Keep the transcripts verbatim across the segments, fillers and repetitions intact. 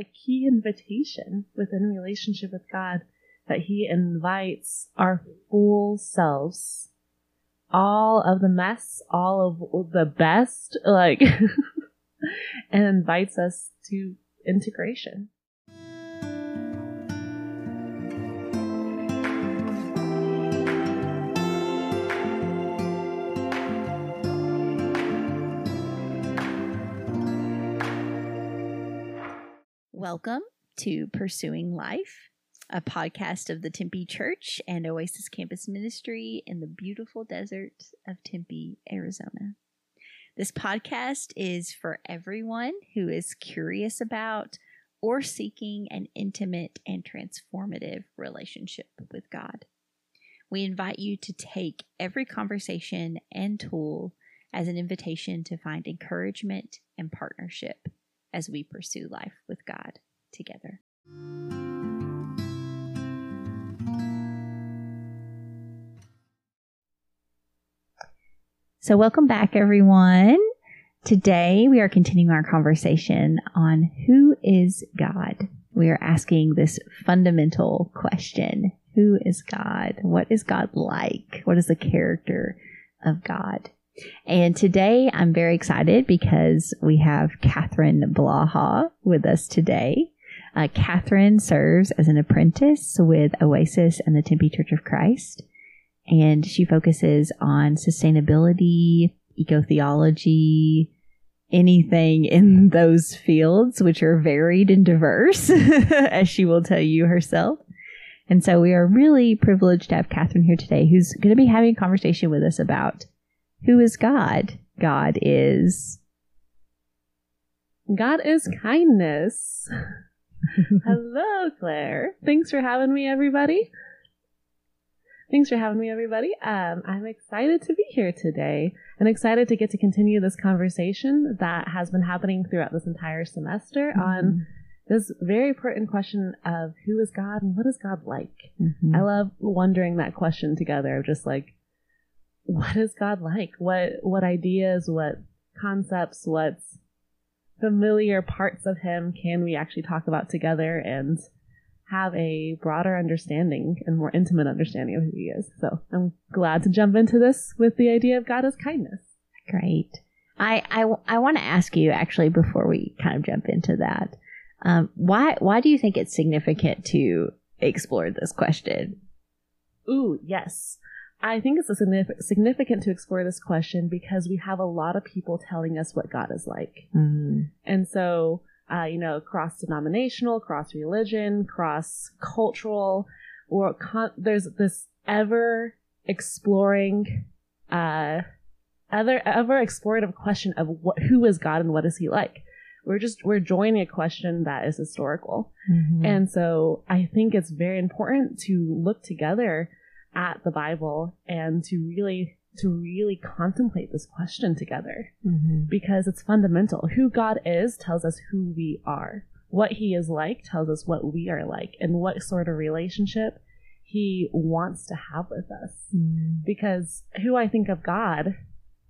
a key invitation within relationship with God, that he invites our full selves, all of the mess, all of the best, like, and invites us to integration. Welcome to Pursuing Life, a podcast of the Tempe Church and Oasis Campus Ministry in the beautiful desert of Tempe, Arizona. This podcast is for everyone who is curious about or seeking an intimate and transformative relationship with God. We invite you to take every conversation and tool as an invitation to find encouragement and partnership as we pursue life with God together. So welcome back, everyone. Today we are continuing our conversation on who is God. We are asking this fundamental question: who is God? What is God like? What is the character of God? And today I'm very excited because we have Kathryn Blaha with us today. Uh, Kathryn serves as an apprentice with Oasis and the Tempe Church of Christ, and she focuses on sustainability, eco-theology, anything in those fields, which are varied and diverse, as she will tell you herself. And so we are really privileged to have Kathryn here today, who's going to be having a conversation with us about who is God? God is... God is kindness. Hello, Claire. Thanks for having me, everybody. Thanks for having me, everybody. Um, I'm excited to be here today and excited to get to continue this conversation that has been happening throughout this entire semester mm-hmm. on this very pertinent question of who is God and what is God like? Mm-hmm. I love wondering that question together of just like, what is God like? What what ideas, what concepts, what familiar parts of him can we actually talk about together and have a broader understanding and more intimate understanding of who he is? So I'm glad to jump into this with the idea of God as kindness. Great. I, I, I want to ask you, actually, before we kind of jump into that, um, why why do you think it's significant to explore this question? Ooh, yes. I think it's a significant to explore this question because we have a lot of people telling us what God is like. Mm-hmm. And so, uh, you know, cross-denominational, cross-religion, cross-cultural, or con- there's this ever-exploring, uh, ever, ever-explorative question of what, who is God and what is he like? We're just, we're joining a question that is historical. Mm-hmm. And so I think it's very important to look together at the Bible and to really, to really contemplate this question together mm-hmm. because it's fundamental. Who God is tells us who we are. What he is like tells us what we are like and what sort of relationship he wants to have with us mm. because who I think of God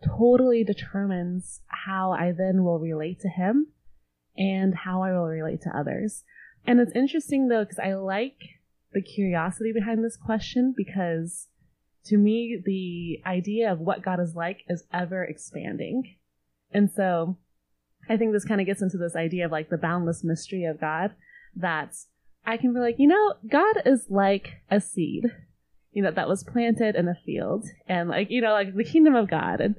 totally determines how I then will relate to him and how I will relate to others. And it's interesting though, because I like the curiosity behind this question, because to me, the idea of what God is like is ever expanding. And so I think this kind of gets into this idea of like the boundless mystery of God, that I can be like, you know, God is like a seed, you know, that was planted in a field and like, you know, like the kingdom of God. And,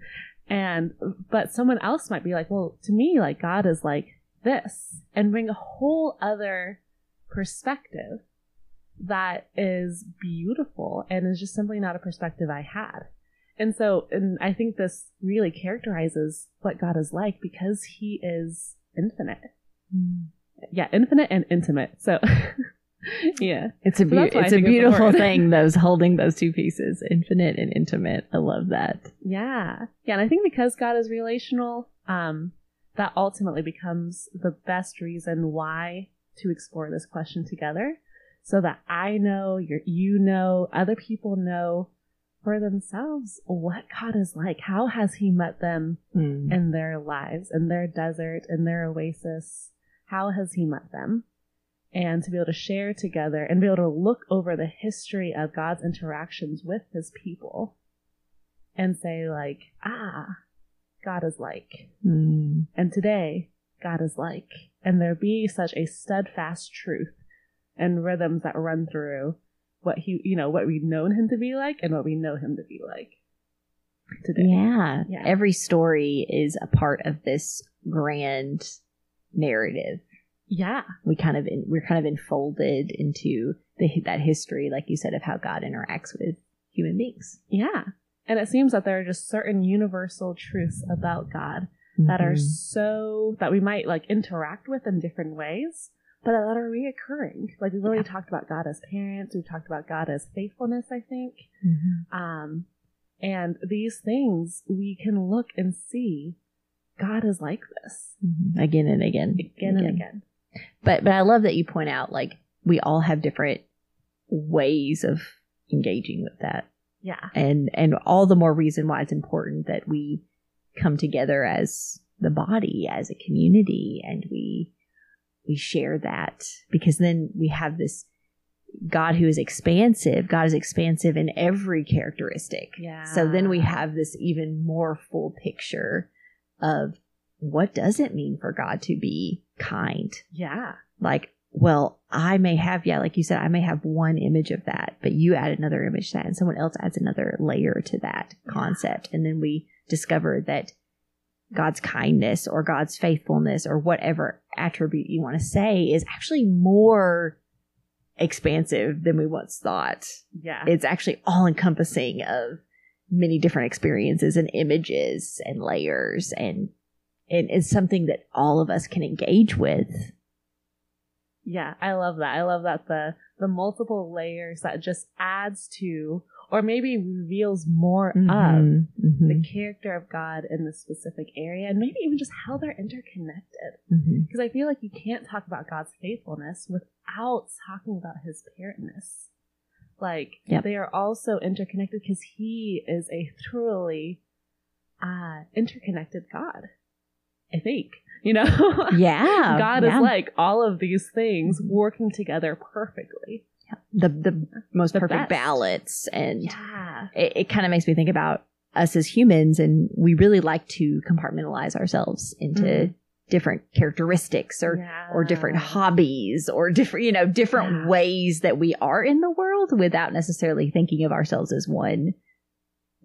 and, but someone else might be like, well, to me, like God is like this, and bring a whole other perspective that is beautiful and is just simply not a perspective I had. And so, and I think this really characterizes what God is like, because he is infinite. Mm. Yeah, infinite and intimate. So yeah, it's a, be- so it's a beautiful it's thing, those holding those two pieces, infinite and intimate. I love that. Yeah. Yeah. And I think because God is relational, um, that ultimately becomes the best reason why to explore this question together. So that I know, you're, you know, other people know for themselves what God is like. How has he met them mm. in their lives, in their desert, in their oasis? How has he met them? And to be able to share together and be able to look over the history of God's interactions with his people and say, like, ah, God is like, mm. and today God is like, and there be such a steadfast truth and rhythms that run through what he, you know, what we've known him to be like and what we know him to be like today. Yeah. yeah. Every story is a part of this grand narrative. Yeah. We kind of, in, we're kind of enfolded into the, that history, like you said, of how God interacts with human beings. Yeah. And it seems that there are just certain universal truths about God mm-hmm. that are so, that we might like interact with in different ways, but that are reoccurring. Like we've already yeah. talked about God as parents. We've talked about God as faithfulness, I think. Mm-hmm. Um, and these things we can look and see God is like this mm-hmm. again and again, again and again. again. But but I love that you point out, like, we all have different ways of engaging with that. Yeah. And and all the more reason why it's important that we come together as the body, as a community, and we we share that, because then we have this God who is expansive. God is expansive in every characteristic. Yeah. So then we have this even more full picture of what does it mean for God to be kind? Yeah. Like, well, I may have, yeah, like you said, I may have one image of that, but you add another image to that, and someone else adds another layer to that yeah. concept. And then we discover that God's kindness or God's faithfulness or whatever attribute you want to say is actually more expansive than we once thought. Yeah. It's actually all encompassing of many different experiences and images and layers, and and it's something that all of us can engage with. Yeah, I love that. I love that the the multiple layers that just adds to, or maybe reveals more mm-hmm, of mm-hmm. the character of God in this specific area, and maybe even just how they're interconnected. Because mm-hmm. I feel like you can't talk about God's faithfulness without talking about his parentness. Like, yep. they are also interconnected because he is a thoroughly uh, interconnected God. I think, you know, yeah, God yeah. is like all of these things working together perfectly. Yeah. The the most the perfect best. balance. And yeah. it, it kind of makes me think about us as humans, and we really like to compartmentalize ourselves into mm. different characteristics or, yeah. or different hobbies or different, you know, different yeah. ways that we are in the world without necessarily thinking of ourselves as one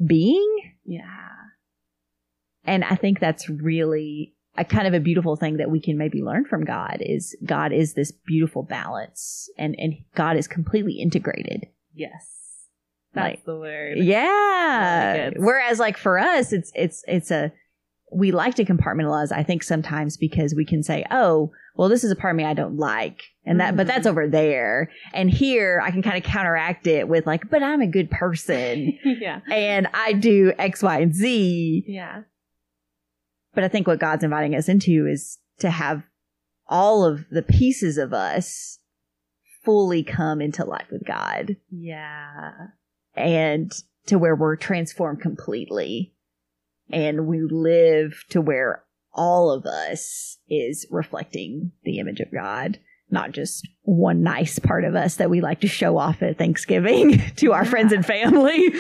being. Yeah. And I think that's really a kind of a beautiful thing that we can maybe learn from God, is God is this beautiful balance, and, and God is completely integrated. Yes. That's like, the word. Yeah. Really. Whereas like for us, it's, it's, it's a, we like to compartmentalize, I think sometimes, because we can say, oh, well, this is a part of me I don't like, and that, mm-hmm. but that's over there. And here I can kind of counteract it with like, but I'm a good person. yeah. And I do X, Y, and Z. Yeah. But I think what God's inviting us into is to have all of the pieces of us fully come into life with God. Yeah. And to where we're transformed completely. And we live to where all of us is reflecting the image of God, not just one nice part of us that we like to show off at Thanksgiving to our yeah. friends and family.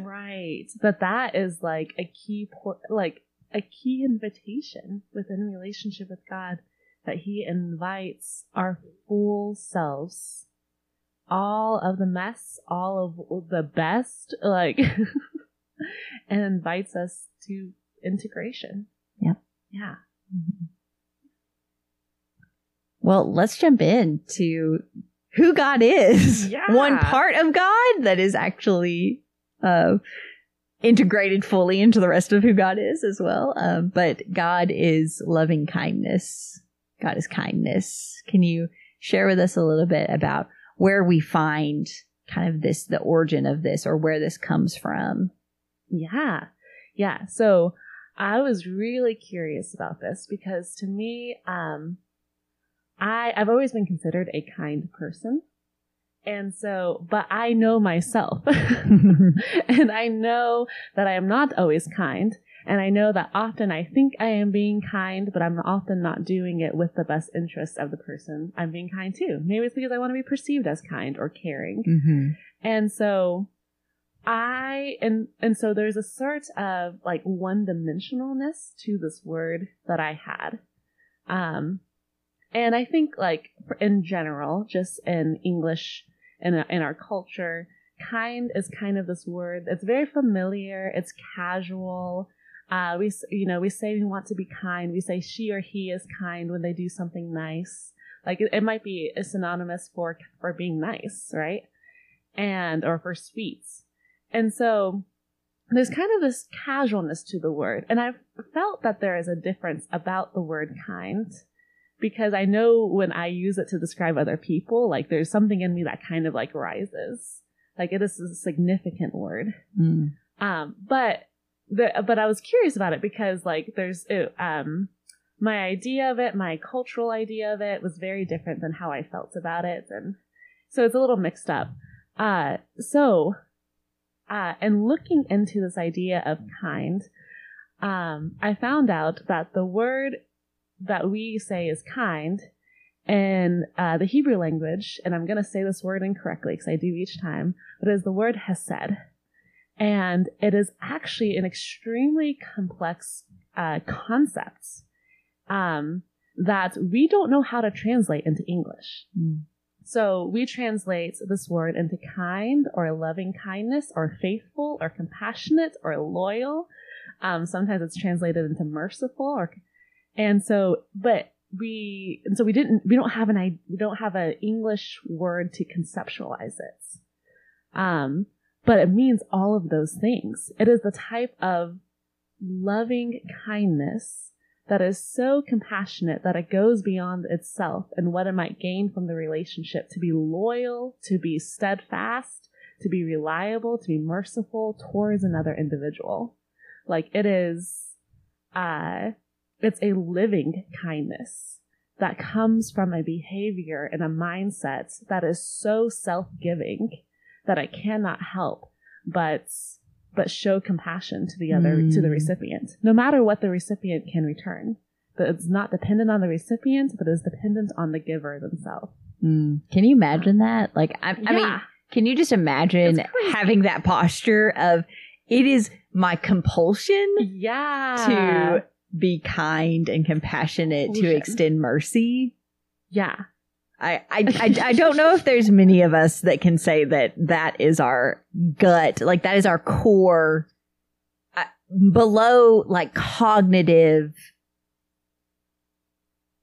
Right. But that is like a key point, like, a key invitation within relationship with God, that he invites our full selves, all of the mess, all of the best, like, and invites us to integration. Yep. Yeah. Mm-hmm. Well, let's jump in to who God is. Yeah. One part of God that is actually, uh, integrated fully into the rest of who God is as well. Um, but God is loving kindness. God is kindness. Can you share with us a little bit about where we find kind of this, the origin of this, or where this comes from? Yeah. Yeah. So I was really curious about this, because to me, um, I, I've always been considered a kind person. And so, but I know myself and I know that I am not always kind. And I know that often I think I am being kind, but I'm often not doing it with the best interest of the person I'm being kind to. Maybe it's because I want to be perceived as kind or caring. Mm-hmm. And so I, and, and so there's a sort of like one dimensionalness to this word that I had. Um, and I think like in general, just in English and in our culture, kind is kind of this word. It's very familiar. It's casual. Uh, we, you know, we say we want to be kind. We say she or he is kind when they do something nice. Like it, it might be synonymous for, for being nice, right? And, or for sweets. And so there's kind of this casualness to the word. And I've felt that there is a difference about the word kind, because I know when I use it to describe other people, like there's something in me that kind of like rises. Like it is a significant word. Mm. Um, but, the, but I was curious about it because like there's, it, um, my idea of it, my cultural idea of it was very different than how I felt about it. And so it's a little mixed up. Uh, so, uh, and looking into this idea of kind, um, I found out that the word that we say is kind in uh, the Hebrew language, and I'm going to say this word incorrectly because I do each time, but it is the word hesed. And it is actually an extremely complex uh, concept um, that we don't know how to translate into English. Mm. So we translate this word into kind or loving kindness or faithful or compassionate or loyal. Um, sometimes it's translated into merciful or, and so, but we, and so we didn't, we don't have an, we don't have an English word to conceptualize it. Um, but it means all of those things. It is the type of loving kindness that is so compassionate that it goes beyond itself and what it might gain from the relationship, to be loyal, to be steadfast, to be reliable, to be merciful towards another individual. Like it is, uh, it's a living kindness that comes from a behavior and a mindset that is so self-giving that it cannot help but but show compassion to the other, mm. to the recipient, no matter what the recipient can return. But it's not dependent on the recipient, but is dependent on the giver themselves. Mm. Can you imagine that? Like, I, yeah. I mean, can you just imagine having that posture of, it is my compulsion yeah. to be kind and compassionate, compulsion. to extend mercy? Yeah. I, I, I, I don't know if there's many of us that can say that that is our gut, like that is our core, uh, below like cognitive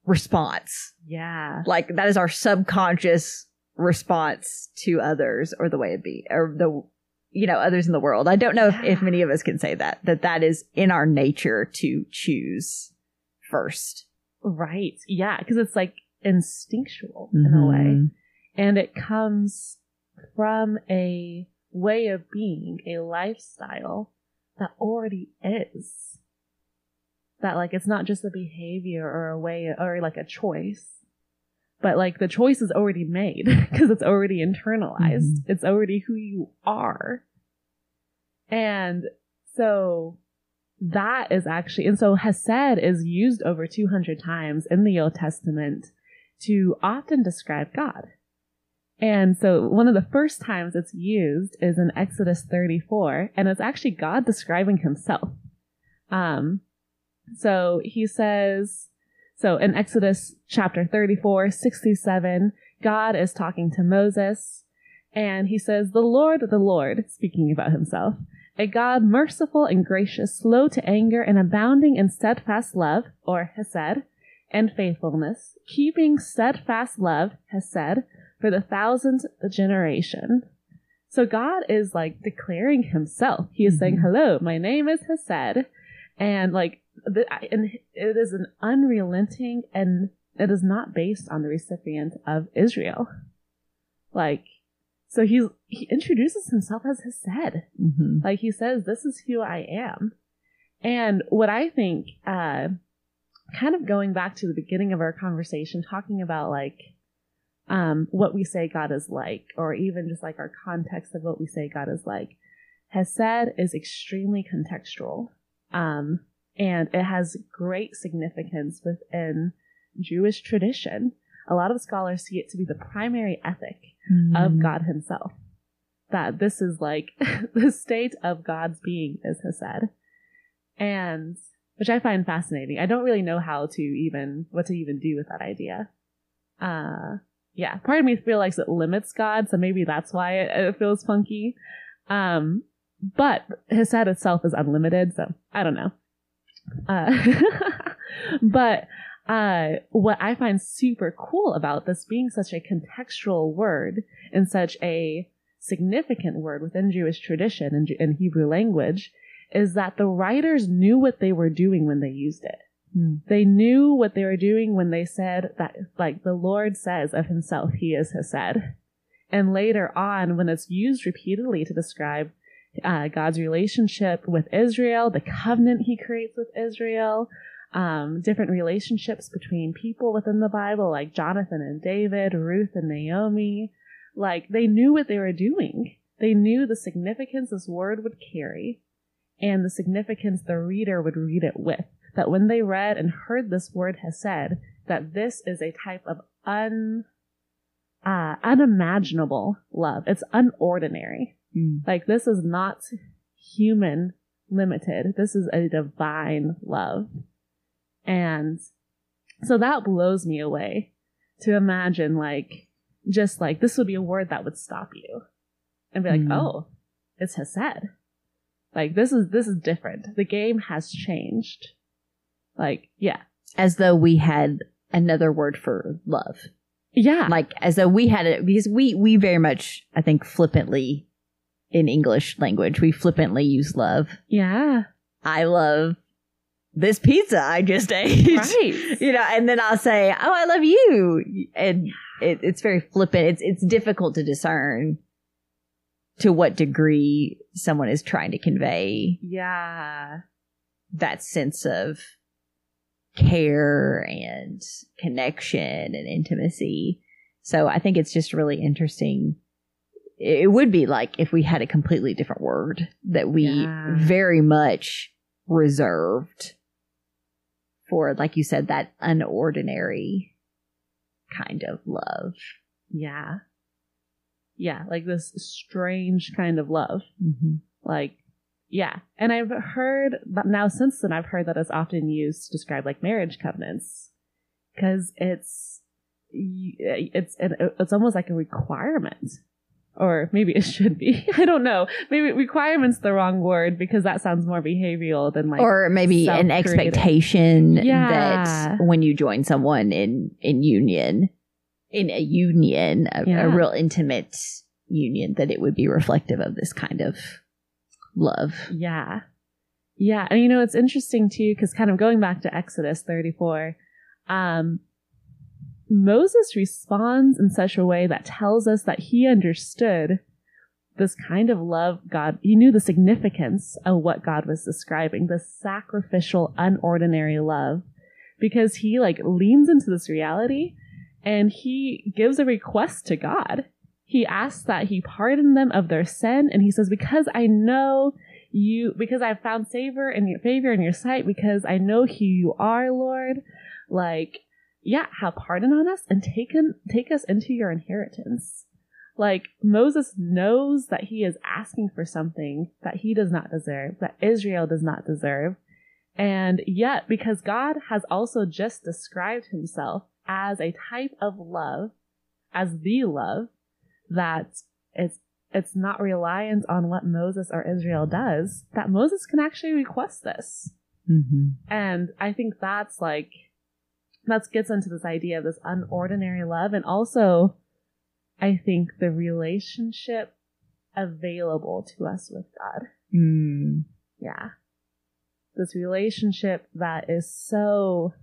response. Yeah. Like that is our subconscious response to others or the way it be, or the, you know, others in the world. I don't know if, if many of us can say that, that that is in our nature to choose first. Right. Yeah. Because it's like instinctual in mm-hmm. a way, and it comes from a way of being, a lifestyle that already is that, like it's not just a behavior or a way or like a choice, but like the choice is already made because it's already internalized. Mm-hmm. It's already who you are. And so that is actually, and so hesed is used over two hundred times in the Old Testament to often describe God. And so one of the first times it's used is in Exodus thirty-four, and it's actually God describing himself. Um, so he says, so in Exodus chapter thirty-four, six through seven, God is talking to Moses, and he says, "The Lord, the Lord," speaking about himself, "a God merciful and gracious, slow to anger and abounding in steadfast love," or hesed, "and faithfulness, keeping steadfast love," hesed, "for the thousandth generation." So God is like declaring himself. He is mm-hmm. saying, hello, my name is hesed. And like, the, and it is an unrelenting, and it is not based on the recipient of Israel. Like, so he's, he introduces himself as hesed. Mm-hmm. Like he says, this is who I am. And what I think, uh, kind of going back to the beginning of our conversation, talking about like um, what we say God is like, or even just like our context of what we say God is like. Hesed is extremely contextual. Um, and it has great significance within Jewish tradition. A lot of scholars see it to be the primary ethic mm. of God himself. That this is like the state of God's being is hesed. And which I find fascinating. I don't really know how to even, what to even do with that idea. Uh, yeah, part of me feels like it limits God, so maybe that's why it, it feels funky. Um, but hesed itself is unlimited, so I don't know. Uh, but uh, what I find super cool about this being such a contextual word and such a significant word within Jewish tradition and in Hebrew language is that the writers knew what they were doing when they used it. Mm. They knew what they were doing when they said that, like, the Lord says of himself, he is hesed. And later on, when it's used repeatedly to describe uh, God's relationship with Israel, the covenant he creates with Israel, um, different relationships between people within the Bible, like Jonathan and David, Ruth and Naomi, like, they knew what they were doing. They knew the significance this word would carry and the significance the reader would read it with. That when they read and heard this word hesed, that this is a type of un, uh, unimaginable love. It's unordinary. Mm. Like, this is not human limited. This is a divine love. And so that blows me away to imagine, like, just like this would be a word that would stop you and be like, mm. oh, it's hesed. Like, this is, this is different. The game has changed. Like, yeah. As though we had another word for love. Yeah. Like, as though we had it, because we, we very much, I think, flippantly, in English language, we flippantly use love. Yeah. I love this pizza I just ate. Right. You know, and then I'll say, oh, I love you. And it, it's very flippant. It's, it's difficult to discern to what degree someone is trying to convey. Yeah. That sense of care and connection and intimacy. So I think it's just really interesting. It would be like if we had a completely different word that we yeah. very much reserved for, like you said, that unordinary kind of love. Yeah. Yeah, like this strange kind of love. Mm-hmm. Like, yeah. And I've heard, but now since then, I've heard that it's often used to describe, like, marriage covenants, because it's, it's, it's almost like a requirement, or maybe it should be. I don't know. Maybe requirement's the wrong word, because that sounds more behavioral than, like, or maybe an expectation yeah. that when you join someone in, in union, in a union, a, yeah. a real intimate union, that it would be reflective of this kind of love. Yeah. Yeah. And, you know, it's interesting too, because kind of going back to Exodus thirty-four, um, Moses responds in such a way that tells us that he understood this kind of love God, he knew the significance of what God was describing, the sacrificial, unordinary love, because he, like, leans into this reality and he gives a request to God. He asks that he pardon them of their sin. And he says, because I know you, because I've found favor in your favor in your sight, because I know who you are, Lord, like, yeah, have pardon on us and take, him, take us into your inheritance. Like, Moses knows that he is asking for something that he does not deserve, that Israel does not deserve. And yet, because God has also just described himself as a type of love, as the love, that it's it's not reliant on what Moses or Israel does, that Moses can actually request this. Mm-hmm. And I think that's like, that gets into this idea of this unordinary love. And also, I think the relationship available to us with God. Mm. Yeah. This relationship that is so...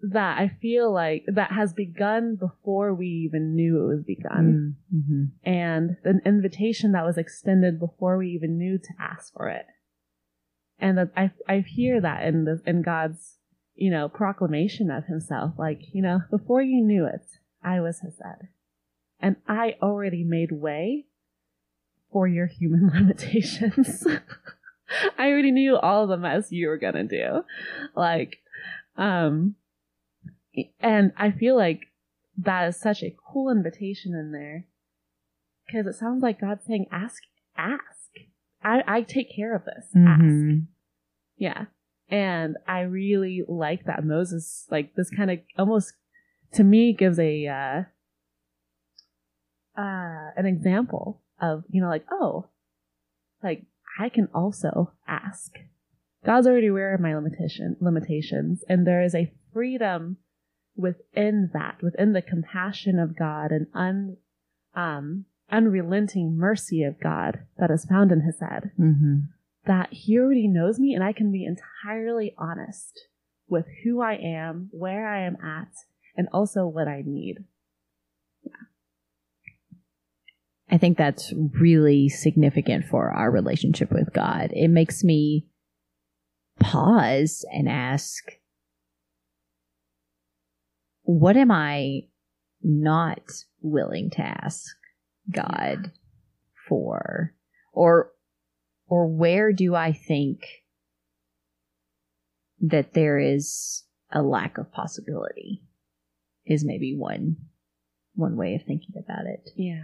that I feel like that has begun before we even knew it was begun. Mm-hmm. And an invitation that was extended before we even knew to ask for it. And that I, I hear that in the, in God's, you know, proclamation of himself, like, you know, before you knew it, I was hesed, and I already made way for your human limitations. I already knew all the mess you were going to do. Like, um, and I feel like that is such a cool invitation in there, because it sounds like God's saying, ask, ask. I, I take care of this. Mm-hmm. Ask. Yeah. And I really like that Moses, like, this kind of almost, to me, gives a, uh, uh, an example of, you know, like, oh, like, I can also ask. God's already aware of my limitation, limitations, and there is a freedom within that, within the compassion of God and un, um, unrelenting mercy of God that is found in hesed, mm-hmm. that he already knows me, and I can be entirely honest with who I am, where I am at, and also what I need. Yeah. I think that's really significant for our relationship with God. It makes me pause and ask, what am I not willing to ask God for, or or where do I think that there is a lack of possibility, is maybe one one way of thinking about it. Yeah.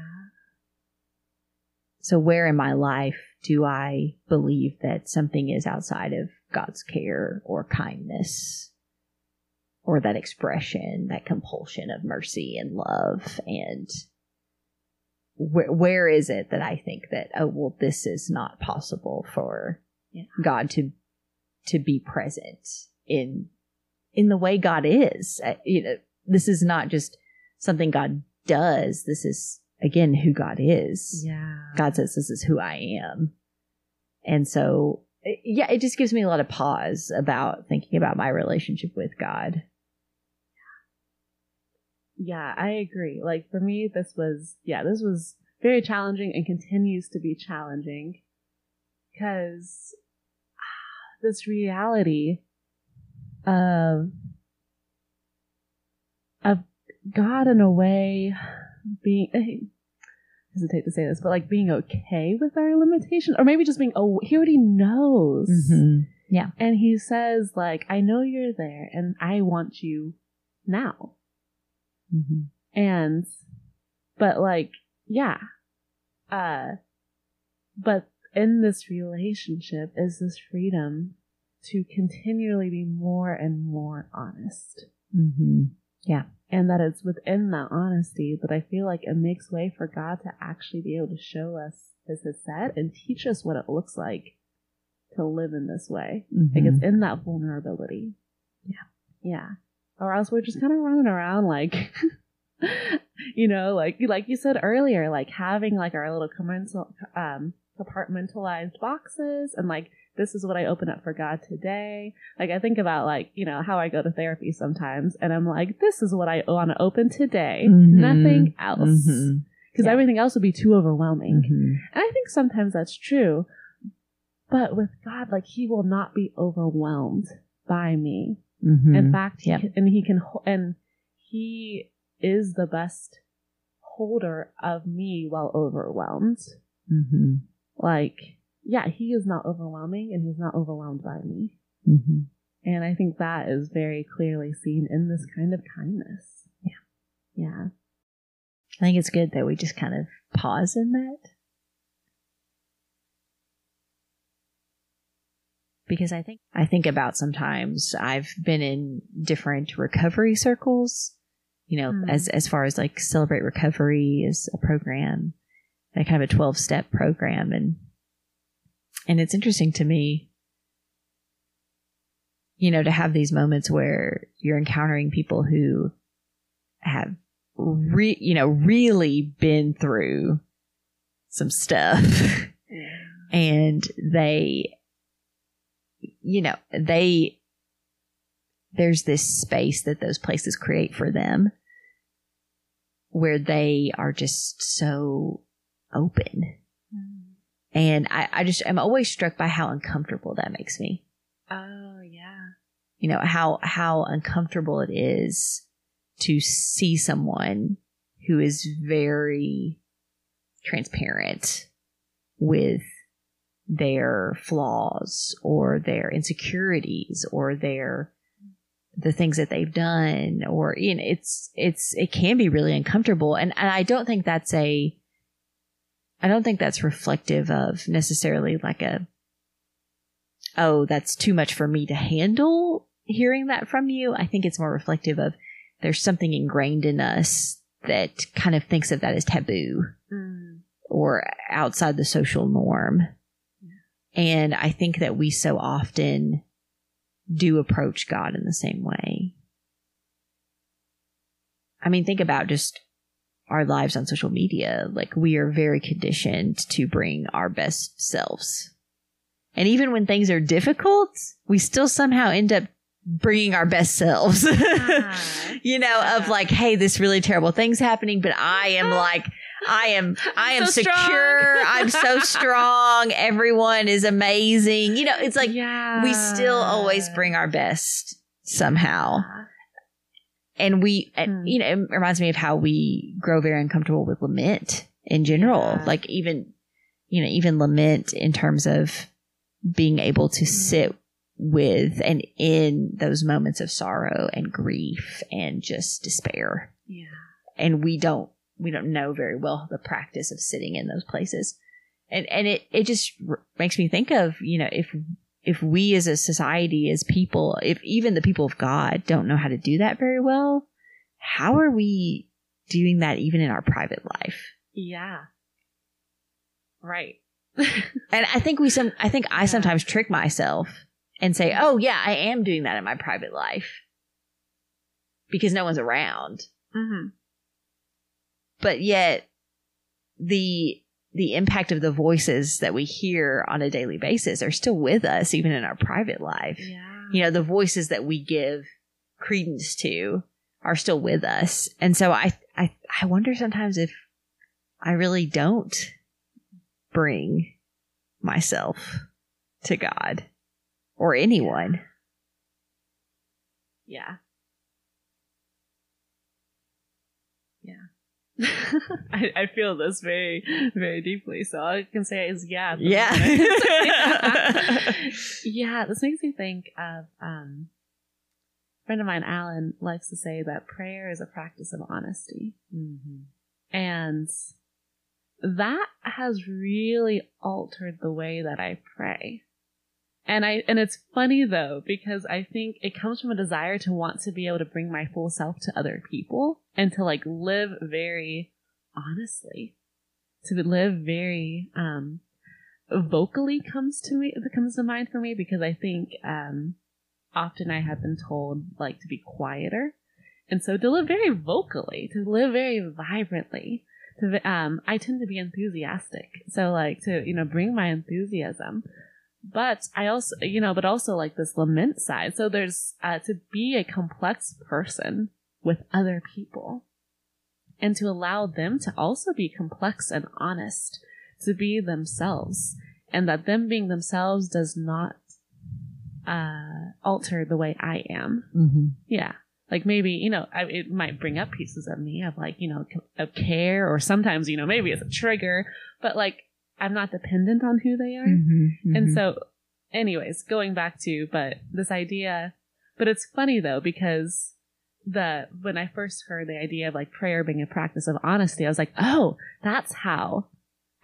So where in my life do I believe that something is outside of God's care or kindness, or that expression, that compulsion of mercy and love, and Where, where is it that I think that, oh, well, this is not possible for yeah. God to to be present in in the way God is. I, you know, this is not just something God does. This is, again, who God is. Yeah. God says, this is who I am. And so, yeah, it just gives me a lot of pause about thinking about my relationship with God. Yeah, I agree. Like, for me, this was, yeah, this was very challenging and continues to be challenging, because ah, this reality of, of God in a way being, I hesitate to say this, but like being okay with our limitation, or maybe just being, oh, he already knows. Mm-hmm. Yeah. And he says, like, I know you're there and I want you now. Mm-hmm. And, but like, yeah, uh, but in this relationship is this freedom to continually be more and more honest. Mm-hmm. Yeah. And that it's within that honesty that I feel like it makes way for God to actually be able to show us his hesed and teach us what it looks like to live in this way. Mm-hmm. Like, it's in that vulnerability. Yeah. Yeah. Or else we're just kind of running around like, you know, like like you said earlier, like having like our little um, compartmentalized boxes, and like, this is what I open up for God today. Like, I think about like, you know, how I go to therapy sometimes, and I'm like, this is what I want to open today, mm-hmm. nothing else, because mm-hmm. yeah. everything else would be too overwhelming. Mm-hmm. And I think sometimes that's true, but with God, like, he will not be overwhelmed by me. Mm-hmm. In fact, yeah. he, and he can, and he is the best holder of me while overwhelmed. Mm-hmm. Like, yeah, he is not overwhelming, and he's not overwhelmed by me. Mm-hmm. And I think that is very clearly seen in this kind of kindness. Yeah. Yeah. I think it's good that we just kind of pause in that, because I think I think about sometimes I've been in different recovery circles, you know, mm. as as far as like Celebrate Recovery is a program, a kind of a twelve-step program, and and it's interesting to me, you know, to have these moments where you're encountering people who have re, you know really been through some stuff, and they. You know, they, there's this space that those places create for them where they are just so open. Mm. And I, I just, I'm always struck by how uncomfortable that makes me. Oh, yeah. You know, how, how uncomfortable it is to see someone who is very transparent with their flaws or their insecurities or their the things that they've done, or, you know, it's, it's, it can be really uncomfortable. And, and I don't think that's a, I don't think that's reflective of necessarily like a, oh, that's too much for me to handle hearing that from you. I think it's more reflective of there's something ingrained in us that kind of thinks of that as taboo mm. or outside the social norm. Yeah. And I think that we so often do approach God in the same way. I mean, think about just our lives on social media. Like, we are very conditioned to bring our best selves. And even when things are difficult, we still somehow end up bringing our best selves, ah, you know, yeah. of like, hey, this really terrible thing's happening, but I am like, I am, I am so secure. I'm so strong. Everyone is amazing. You know, it's like yeah. we still always bring our best somehow. Yeah. And we, hmm. you know, it reminds me of how we grow very uncomfortable with lament in general. Yeah. Like even, you know, even lament in terms of being able to hmm. sit with and in those moments of sorrow and grief and just despair. Yeah. And we don't, we don't know very well the practice of sitting in those places. And and it, it just r- makes me think of, you know, if if we as a society, as people, if even the people of God don't know how to do that very well, how are we doing that even in our private life? Yeah. Right. And I think we some I think I yeah. sometimes trick myself and say, oh, yeah, I am doing that in my private life because no one's around. Mm-hmm. But yet the the impact of the voices that we hear on a daily basis are still with us, even in our private life. Yeah. You know, the voices that we give credence to are still with us. And so I, I, I wonder sometimes if I really don't bring myself to God or anyone. Yeah. I, I feel this very, very deeply. So all I can say is, yeah, yeah, yeah. yeah. This makes me think of um, a friend of mine, Alan, likes to say that prayer is a practice of honesty, mm-hmm. and that has really altered the way that I pray. And I, and it's funny though, because I think it comes from a desire to want to be able to bring my full self to other people and to like live very honestly, to live very, um, vocally comes to me, comes to mind for me, because I think, um, often I have been told like to be quieter. And so to live very vocally, to live very vibrantly, to, um, I tend to be enthusiastic. So like to, you know, bring my enthusiasm. But I also, you know, but also like this lament side. So there's uh, to be a complex person with other people and to allow them to also be complex and honest, to be themselves, and that them being themselves does not uh, alter the way I am. Mm-hmm. Yeah. Like maybe, you know, I, it might bring up pieces of me of like, you know, of care, or sometimes, you know, maybe it's a trigger, but like, I'm not dependent on who they are. Mm-hmm, mm-hmm. And so anyways, going back to, but this idea, but it's funny though, because the, when I first heard the idea of like prayer being a practice of honesty, I was like, oh, that's how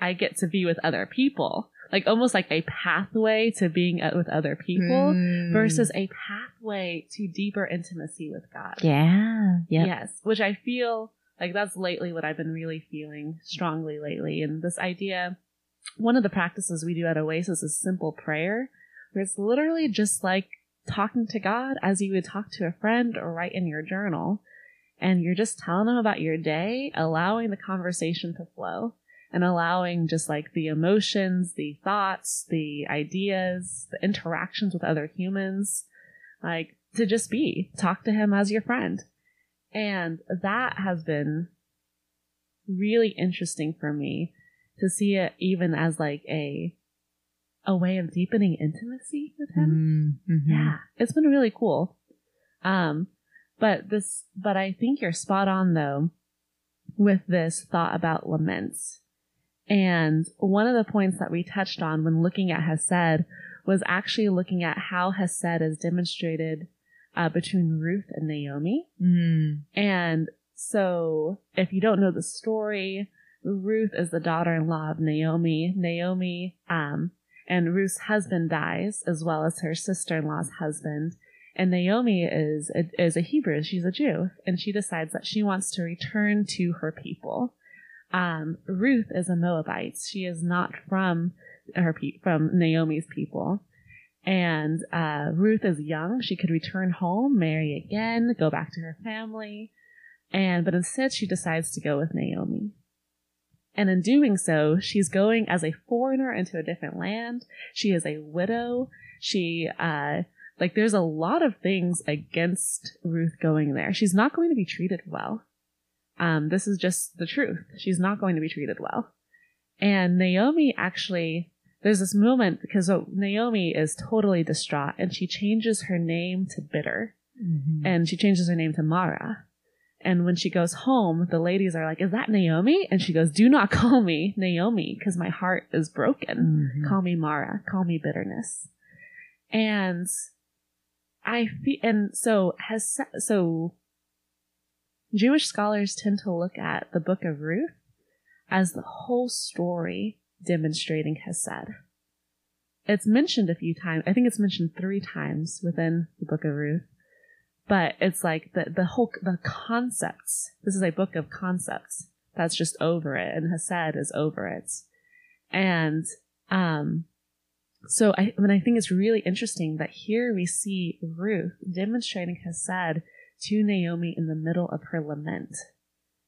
I get to be with other people. Like almost like a pathway to being with other people mm. versus a pathway to deeper intimacy with God. Yeah. Yep. Yes. Which I feel like that's lately what I've been really feeling strongly lately. And this idea, one of the practices we do at Oasis is simple prayer, where it's literally just like talking to God as you would talk to a friend or write in your journal. And you're just telling him about your day, allowing the conversation to flow and allowing just like the emotions, the thoughts, the ideas, the interactions with other humans, like to just be, talk to him as your friend. And that has been really interesting for me, to see it even as like a a way of deepening intimacy with him. Mm-hmm. Yeah, it's been really cool. Um, but this, but I think you're spot on though with this thought about laments, And one of the points that we touched on when looking at Hesed was actually looking at how Hesed is demonstrated uh, between Ruth and Naomi. Mm. And so if you don't know the story, Ruth is the daughter-in-law of Naomi. Naomi um, and Ruth's husband dies, as well as her sister-in-law's husband. And Naomi is a, is a Hebrew. She's a Jew. And she decides that she wants to return to her people. Um, Ruth is a Moabite. She is not from her pe- from Naomi's people. And uh, Ruth is young. She could return home, marry again, go back to her family. And but instead, she decides to go with Naomi. And in doing so, she's going as a foreigner into a different land. She is a widow. She... Uh, Like, there's a lot of things against Ruth going there. She's not going to be treated well. Um, this is just the truth. She's not going to be treated well. And Naomi actually, there's this moment because oh, Naomi is totally distraught and she changes her name to Bitter. Mm-hmm. And she changes her name to Mara. And when she goes home, the ladies are like, "Is that Naomi?" And she goes, "Do not call me Naomi because my heart is broken. Mm-hmm. Call me Mara. Call me Bitterness." And... I feel, and so has, so Jewish scholars tend to look at the book of Ruth as the whole story demonstrating Hesed. It's mentioned a few times. I think it's mentioned three times within the book of Ruth, but it's like the, the whole, the concepts, this is a book of concepts that's just over it. And Hesed is over it. And, um, So I, I mean, I think it's really interesting that here we see Ruth demonstrating Hesed to Naomi in the middle of her lament.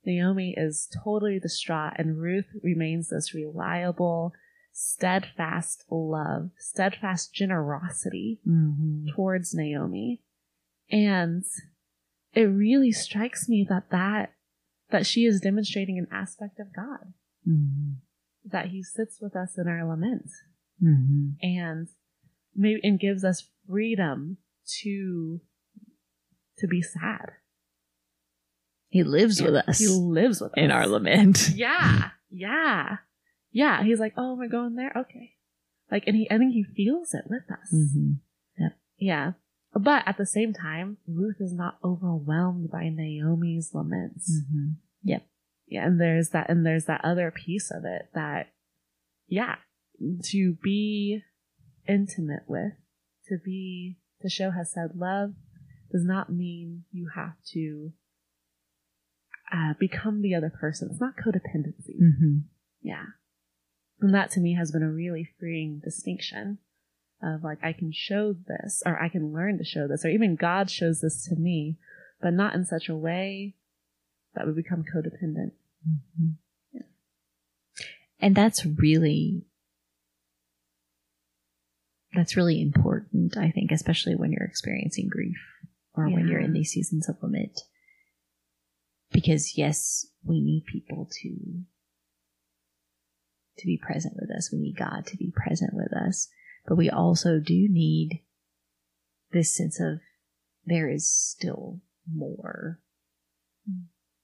Naomi is totally distraught, and Ruth remains this reliable, steadfast love, steadfast generosity mm-hmm. towards Naomi. And it really strikes me that that, that she is demonstrating an aspect of God, mm-hmm. that he sits with us in our lament. Mm-hmm. And maybe and gives us freedom to to be sad. He lives and with us. He lives with us in our lament. Yeah, yeah, yeah. He's like, "Oh, we're going there, okay." Like, and he, I think he feels it with us. Mm-hmm. Yeah, yeah. But at the same time, Ruth is not overwhelmed by Naomi's laments. Mm-hmm. Yep. Yeah, and there's that, and there's that other piece of it that, yeah. to be intimate with, to be, to show Hesed love does not mean you have to uh, become the other person. It's not codependency. Mm-hmm. Yeah. And that to me has been a really freeing distinction of like, I can show this, or I can learn to show this, or even God shows this to me, but not in such a way that we become codependent. Mm-hmm. Yeah. And that's really... That's really important, I think, especially when you're experiencing grief or yeah. when you're in these seasons of lament. Because, yes, we need people to to be present with us. We need God to be present with us. But we also do need this sense of there is still more.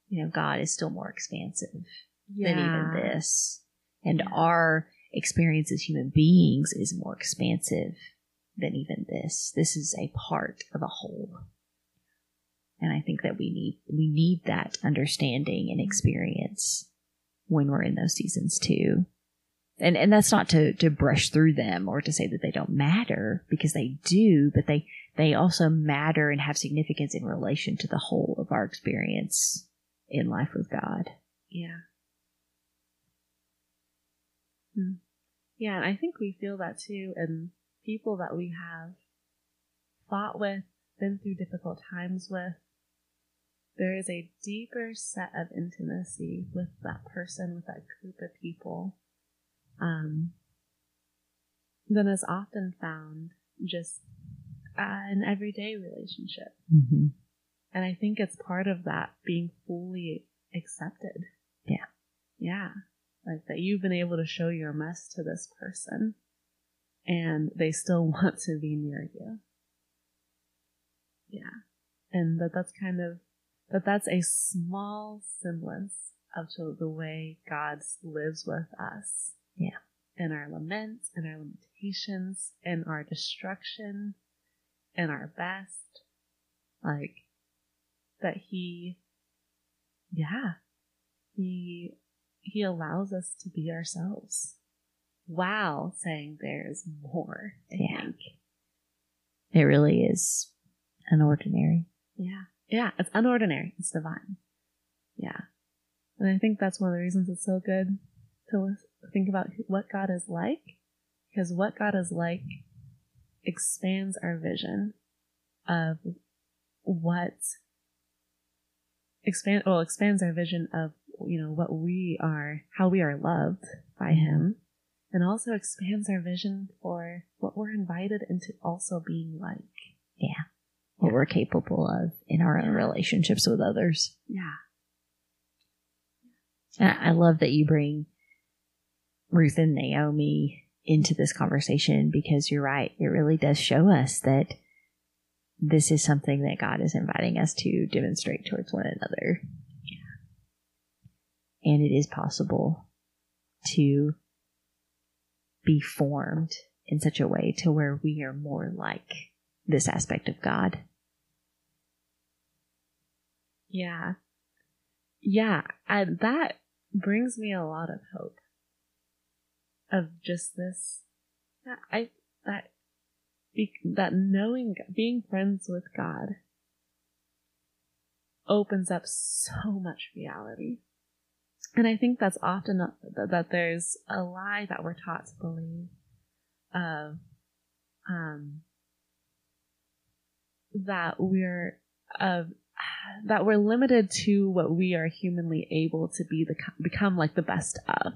You know, God is still more expansive yeah. than even this. And our... experience as human beings is more expansive than even this. This is a part of a whole. And I think that we need we need that understanding and experience when we're in those seasons too. And and that's not to, to brush through them or to say that they don't matter, because they do, but they, they also matter and have significance in relation to the whole of our experience in life with God. Yeah. Yeah, and I think we feel that too in people that we have fought with, been through difficult times with. There is a deeper set of intimacy with that person, with that group of people, um, than is often found just uh, in everyday relationship. Mm-hmm. And I think it's part of that being fully accepted. Yeah. Yeah. Like that you've been able to show your mess to this person and they still want to be near you. Yeah. And that that's kind of, that that's a small semblance of the way God lives with us. Yeah. And our laments and our limitations and our destruction and our best. Like, that he, yeah, he, he allows us to be ourselves while saying there's more. I yeah. think. It really is unordinary. Yeah. Yeah. It's unordinary. It's divine. Yeah. And I think that's one of the reasons it's so good to think about what God is like, because what God is like expands our vision of what expand, well, expands our vision of, you know, what we are, how we are loved by him, and also expands our vision for what we're invited into also being like. Yeah. What yeah. we're capable of in our own relationships with others. Yeah. And I love that you bring Ruth and Naomi into this conversation, because you're right. It really does show us that this is something that God is inviting us to demonstrate towards one another. Yeah. And it is possible to be formed in such a way to where we are more like this aspect of God. Yeah. Yeah, and that brings me a lot of hope. Of just this, I that that knowing, being friends with God opens up so much reality, and I think that's often a, that there's a lie that we're taught to believe of um that we're of. that we're limited to what we are humanly able to be, the become like the best of.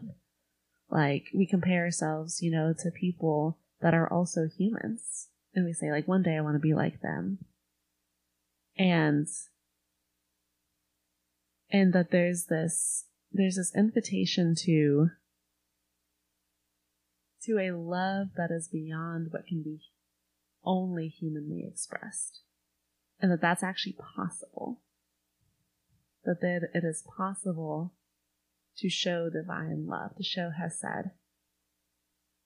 Like, we compare ourselves, you know, to people that are also humans. And we say, like, one day I want to be like them. And, and that there's this, there's this invitation to, to a love that is beyond what can be only humanly expressed. And that that's actually possible. That that it is possible to show divine love, to show hesed.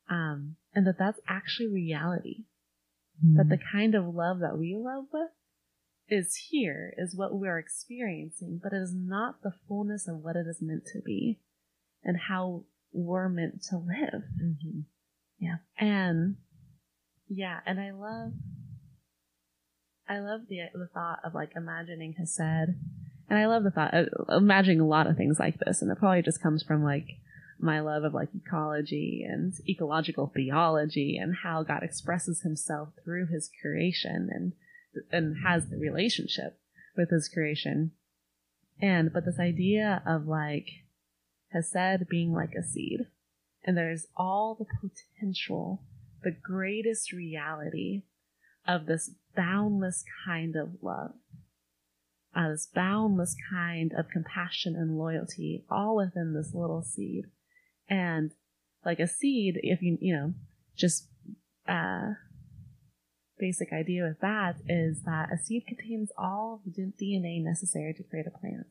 Um, and that that's actually reality. Mm. That the kind of love that we love with is here, is what we're experiencing, but it is not the fullness of what it is meant to be and how we're meant to live. Mm-hmm. Yeah. And, yeah, and I love... I love the the thought of, like, imagining hesed, and I love the thought of imagining a lot of things like this, and it probably just comes from, like, my love of, like, ecology and ecological theology and how God expresses himself through his creation and and has the relationship with his creation. And but this idea of, like, hesed being like a seed, and there's all the potential, the greatest reality of this boundless kind of love, uh, this boundless kind of compassion and loyalty, all within this little seed. And like a seed, if you, you know, just uh, basic idea with that is that a seed contains all of the D N A necessary to create a plant,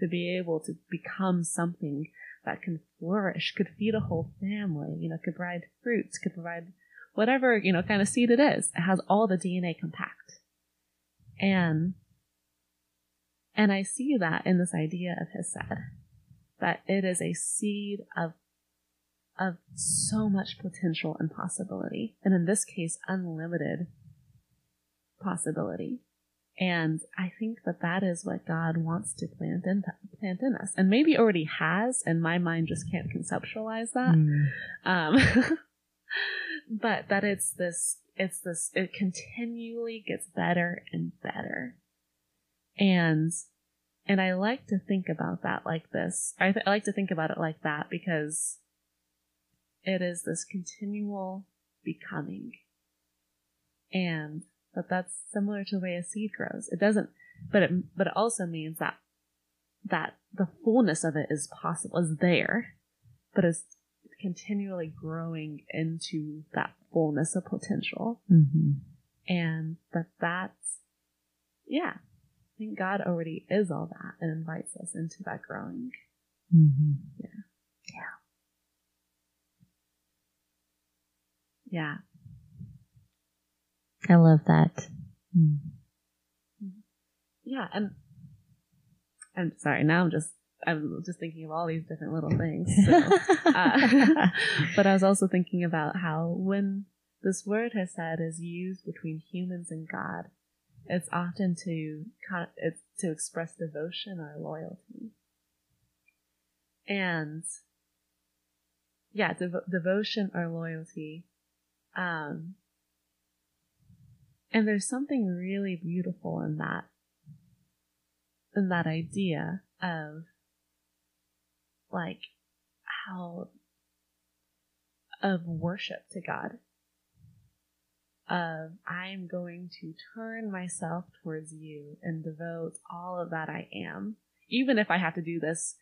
to be able to become something that can flourish, could feed a whole family, you know, could provide fruits, could provide whatever, you know, kind of seed it is. It has all the D N A compact. And and I see that in this idea of hesed, that it is a seed of of so much potential and possibility. And in this case, unlimited possibility. And I think that that is what God wants to plant in, plant in us. And maybe already has, and my mind just can't conceptualize that. Mm. Um But that it's this, it's this, it continually gets better and better. And, and I like to think about that like this. I, th- I like to think about it like that because it is this continual becoming. And that that's similar to the way a seed grows. It doesn't, but it, but it also means that, that the fullness of it is possible, is there, but it's continually growing into that fullness of potential. Mm-hmm. And that that's, yeah, I think God already is all that and invites us into that growing. Mm-hmm. Yeah. Yeah. Yeah. I love that. Mm-hmm. Yeah. And I'm sorry. Now I'm just, I'm just thinking of all these different little things. So, uh, but I was also thinking about how when this word hesed is used between humans and God, it's often to it's to express devotion or loyalty. And yeah, devo- devotion or loyalty. Um, and there's something really beautiful in that, in that idea of like how, of worship to God. Of I'm going to turn myself towards you and devote all of that I am, even if I have to do this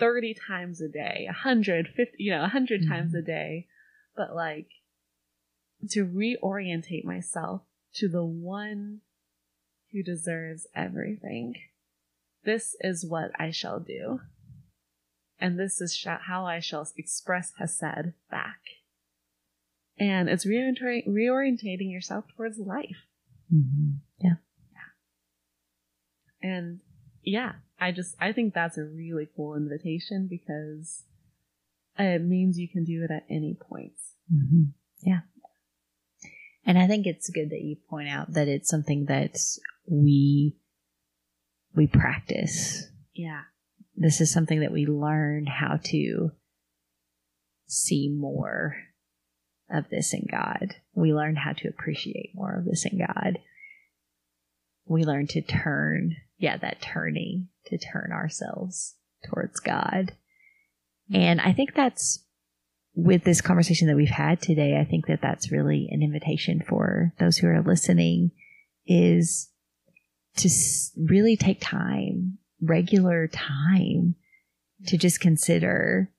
thirty times a day, one hundred fifty, you know, one hundred mm-hmm. times a day, but like to reorientate myself to the one who deserves everything. This is what I shall do. And this is sh- how I shall express hesed back. And it's reorienting, reorientating yourself towards life. Mm-hmm. Yeah. Yeah. And yeah, I just, I think that's a really cool invitation because it means you can do it at any point. Mm-hmm. Yeah. And I think it's good that you point out that it's something that we, we practice. Yeah. This is something that we learn how to see more of this in God. We learn how to appreciate more of this in God. We learn to turn, yeah, that turning, to turn ourselves towards God. And I think that's, with this conversation that we've had today, I think that that's really an invitation for those who are listening, is to really take time, regular time, to just consider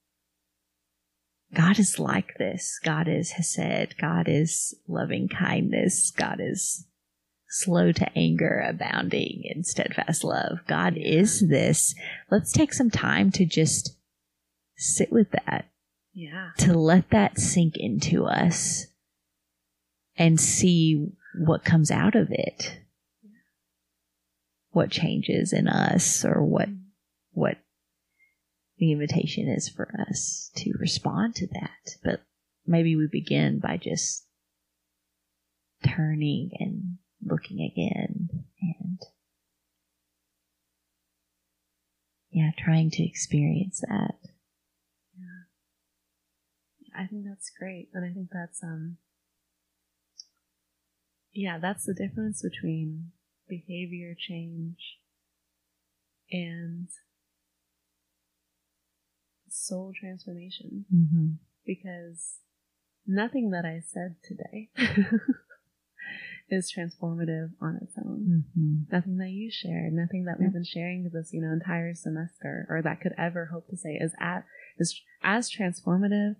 God is like this. God is hesed. God is loving kindness. God is slow to anger, abounding in steadfast love. God is this. Let's take some time to just sit with that. Yeah. To let that sink into us and see what comes out of it. Yeah. What changes in us, or what, what, the invitation is for us to respond to that. But maybe we begin by just turning and looking again and, yeah, trying to experience that. Yeah. I think that's great. And I think that's, um, yeah, that's the difference between behavior change and soul transformation, mm-hmm. because nothing that I said today is transformative on its own. Mm-hmm. Nothing that you shared, nothing that yeah. we've been sharing this, you know, entire semester, or that could ever hope to say is at is as transformative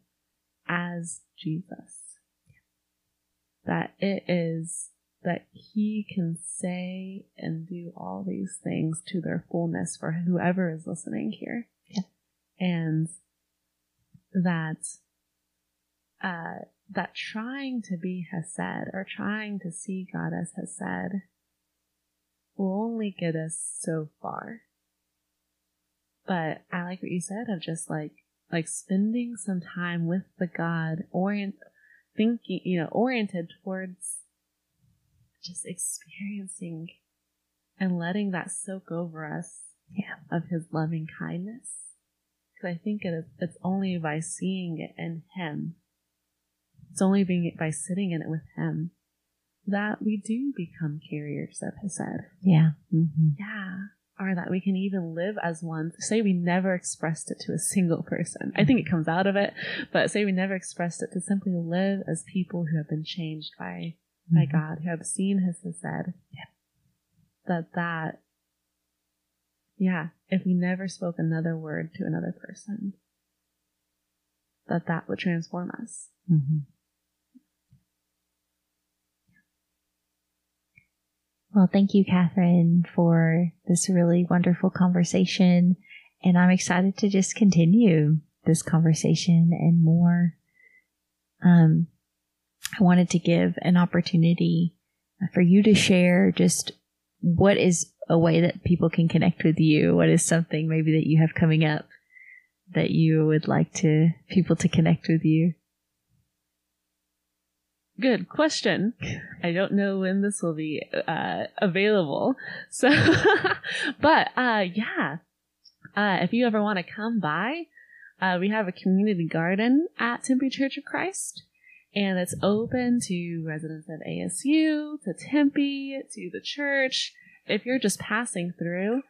as Jesus. Yeah. That it is that He can say and do all these things to their fullness for whoever is listening here. Yeah. And that uh, that trying to be hesed, or trying to see God as hesed, will only get us so far. But I like what you said of just like like spending some time with the God orient, thinking you know oriented towards just experiencing and letting that soak over us yeah. of His loving kindness. I think it is, it's only by seeing it in Him. It's only being by sitting in it with Him that we do become carriers of hesed. Yeah. Mm-hmm. Yeah. Or that we can even live as one. Say we never expressed it to a single person. I think it comes out of it, but say we never expressed it, to simply live as people who have been changed by, mm-hmm. by God, who have seen His hesed. Yeah. That that Yeah, if we never spoke another word to another person, that that would transform us. Mm-hmm. Well, thank you, Kathryn, for this really wonderful conversation. And I'm excited to just continue this conversation and more. Um, I wanted to give an opportunity for you to share just what is a way that people can connect with you. What is something maybe that you have coming up that you would like to people to connect with you? Good question. I don't know when this will be uh, available. So, but uh, yeah, uh, if you ever want to come by, uh, we have a community garden at Tempe Church of Christ, and it's open to residents of A S U, to Tempe, to the church. If you're just passing through,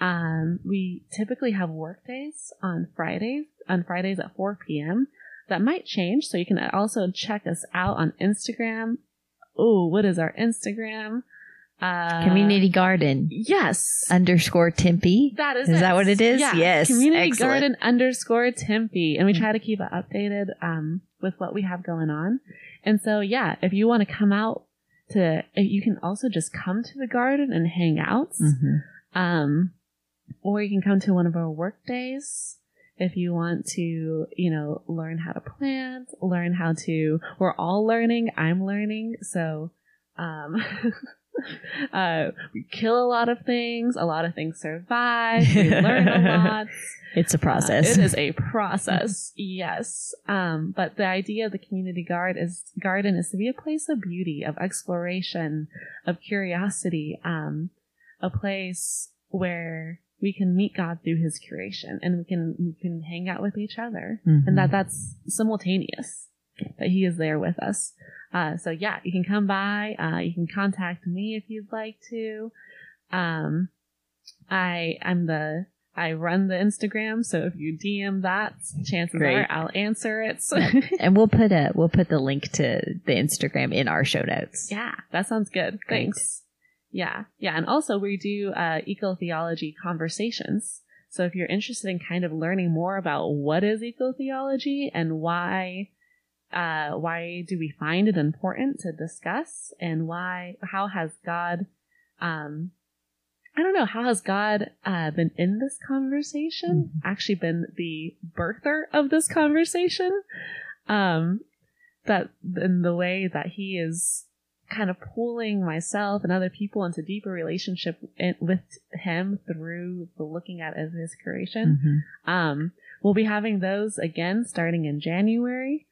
um, we typically have work days on Fridays, on Fridays at four p.m. That might change, so you can also check us out on Instagram. Oh, what is our Instagram? Uh, Community Garden. Yes. Underscore Tempe. That is. Is it. That what it is? Yeah. Yes. Community Excellent. Garden underscore Tempe, and we try to keep it updated um, with what we have going on. And so, yeah, if you want to come out to, you can also just come to the garden and hang out, mm-hmm. um, or you can come to one of our work days. If you want to, you know, learn how to plant, learn how to, we're all learning. I'm learning. So, um, uh, we kill a lot of things. A lot of things survive. We learn a lot. It's a process. Uh, it is a process. Yes. Um, but the idea of the community guard is, garden is to be a place of beauty, of exploration, of curiosity, um, a place where we can meet God through his creation, and we can we can hang out with each other, mm-hmm. and that that's simultaneous, that he is there with us. Uh, so yeah, you can come by, uh, you can contact me if you'd like to. Um, I, I'm the, I run the Instagram. So if you D M that, chances Great. Are I'll answer it. Yep. And we'll put a, we'll put the link to the Instagram in our show notes. Yeah. That sounds good. Great. Thanks. Yeah. Yeah. And also we do uh, eco-theology conversations. So if you're interested in kind of learning more about what is eco-theology and why, uh, why do we find it important to discuss, and why, how has God, um, I don't know, how has God uh, been in this conversation, mm-hmm. actually been the birther of this conversation, um, that in the way that he is kind of pulling myself and other people into deeper relationship with him through the looking at of his creation. Mm-hmm. Um, we'll be having those again starting in January.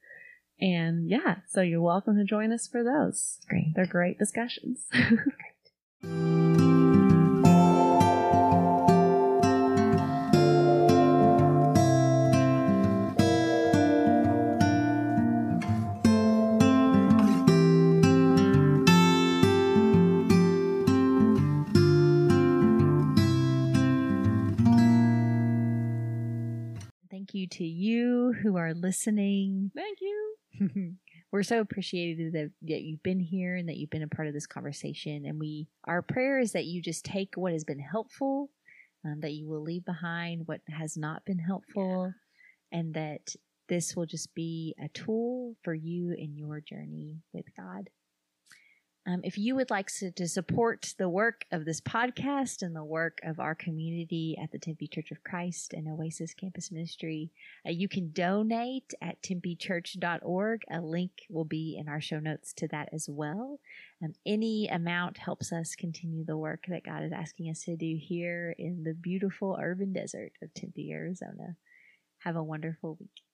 And yeah, so you're welcome to join us for those. Great. They're great discussions. Great. To you who are listening. Thank you. We're so appreciative that, that you've been here and that you've been a part of this conversation. And we, our prayer is that you just take what has been helpful, um, that you will leave behind what has not been helpful, yeah. and that this will just be a tool for you in your journey with God. Um, if you would like to, to support the work of this podcast and the work of our community at the Tempe Church of Christ and Oasis Campus Ministry, uh, you can donate at tempe church dot org. A link will be in our show notes to that as well. Um, any amount helps us continue the work that God is asking us to do here in the beautiful urban desert of Tempe, Arizona. Have a wonderful week.